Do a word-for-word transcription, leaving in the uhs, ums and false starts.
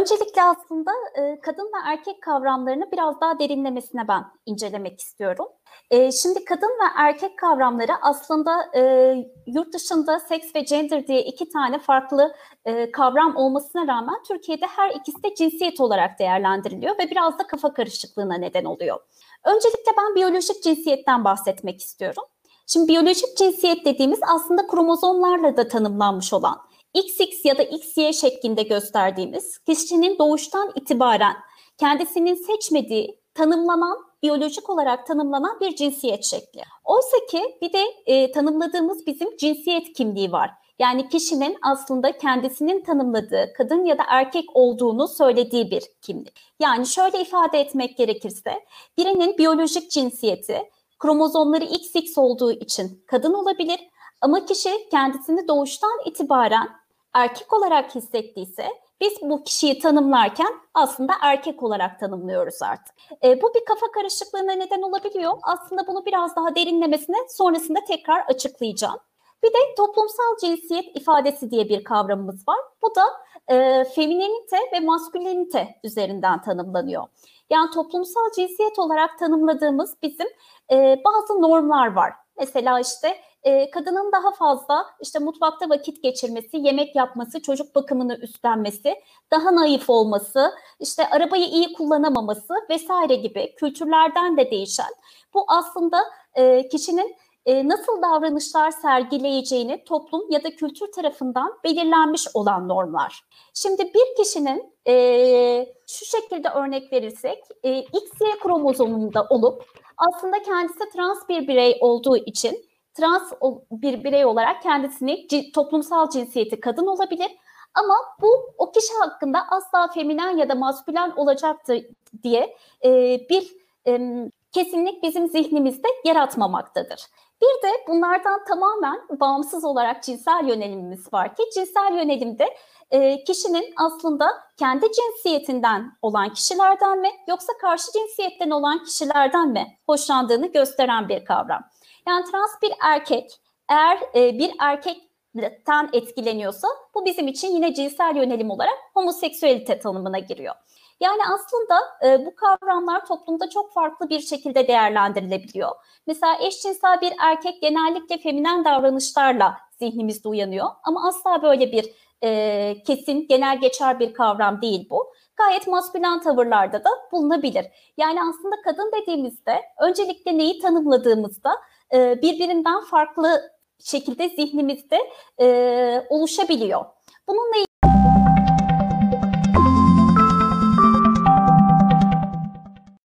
Öncelikle aslında e, kadın ve erkek kavramlarını biraz daha derinlemesine ben incelemek istiyorum. E, şimdi kadın ve erkek kavramları aslında e, yurt dışında seks ve gender diye iki tane farklı e, kavram olmasına rağmen Türkiye'de her ikisi de cinsiyet olarak değerlendiriliyor ve biraz da kafa karışıklığına neden oluyor. Öncelikle ben biyolojik cinsiyetten bahsetmek istiyorum. Şimdi biyolojik cinsiyet dediğimiz aslında kromozomlarla da tanımlanmış olan X X ya da X Y şeklinde gösterdiğimiz kişinin doğuştan itibaren kendisinin seçmediği tanımlanan, biyolojik olarak tanımlanan bir cinsiyet şekli. Oysa ki bir de e, tanımladığımız bizim cinsiyet kimliği var. Yani kişinin aslında kendisinin tanımladığı kadın ya da erkek olduğunu söylediği bir kimlik. Yani şöyle ifade etmek gerekirse birinin biyolojik cinsiyeti kromozomları X X olduğu için kadın olabilir. Ama kişi kendisini doğuştan itibaren erkek olarak hissettiyse biz bu kişiyi tanımlarken aslında erkek olarak tanımlıyoruz artık. E, bu bir kafa karışıklığına neden olabiliyor. Aslında bunu biraz daha derinlemesine sonrasında tekrar açıklayacağım. Bir de toplumsal cinsiyet ifadesi diye bir kavramımız var. Bu da e, femininite ve maskülinite üzerinden tanımlanıyor. Yani toplumsal cinsiyet olarak tanımladığımız bizim e, bazı normlar var. Mesela işte e, kadının daha fazla işte mutfakta vakit geçirmesi, yemek yapması, çocuk bakımını üstlenmesi, daha naif olması, işte arabayı iyi kullanamaması vesaire gibi kültürlerden de değişen. Bu aslında e, kişinin e, nasıl davranışlar sergileyeceğini toplum ya da kültür tarafından belirlenmiş olan normlar. Şimdi bir kişinin e, şu şekilde örnek verirsek e, X Y kromozomunda olup aslında kendisi trans bir birey olduğu için trans bir birey olarak kendisini toplumsal cinsiyeti kadın olabilir. Ama bu o kişi hakkında asla feminen ya da maskülen olacaktır diye e, bir e, kesinlik bizim zihnimizde yaratmamaktadır. Bir de bunlardan tamamen bağımsız olarak cinsel yönelimimiz var ki cinsel yönelimde e, kişinin aslında kendi cinsiyetinden olan kişilerden mi yoksa karşı cinsiyetten olan kişilerden mi hoşlandığını gösteren bir kavram. Yani trans bir erkek eğer e, bir erkekten etkileniyorsa bu bizim için yine cinsel yönelim olarak homoseksüelite tanımına giriyor. Yani aslında e, bu kavramlar toplumda çok farklı bir şekilde değerlendirilebiliyor. Mesela eşcinsel bir erkek genellikle feminen davranışlarla zihnimizde uyanıyor. Ama asla böyle bir e, kesin, genel geçer bir kavram değil bu. Gayet maskülen tavırlarda da bulunabilir. Yani aslında kadın dediğimizde öncelikle neyi tanımladığımızda e, birbirinden farklı şekilde zihnimizde e, oluşabiliyor. Bununla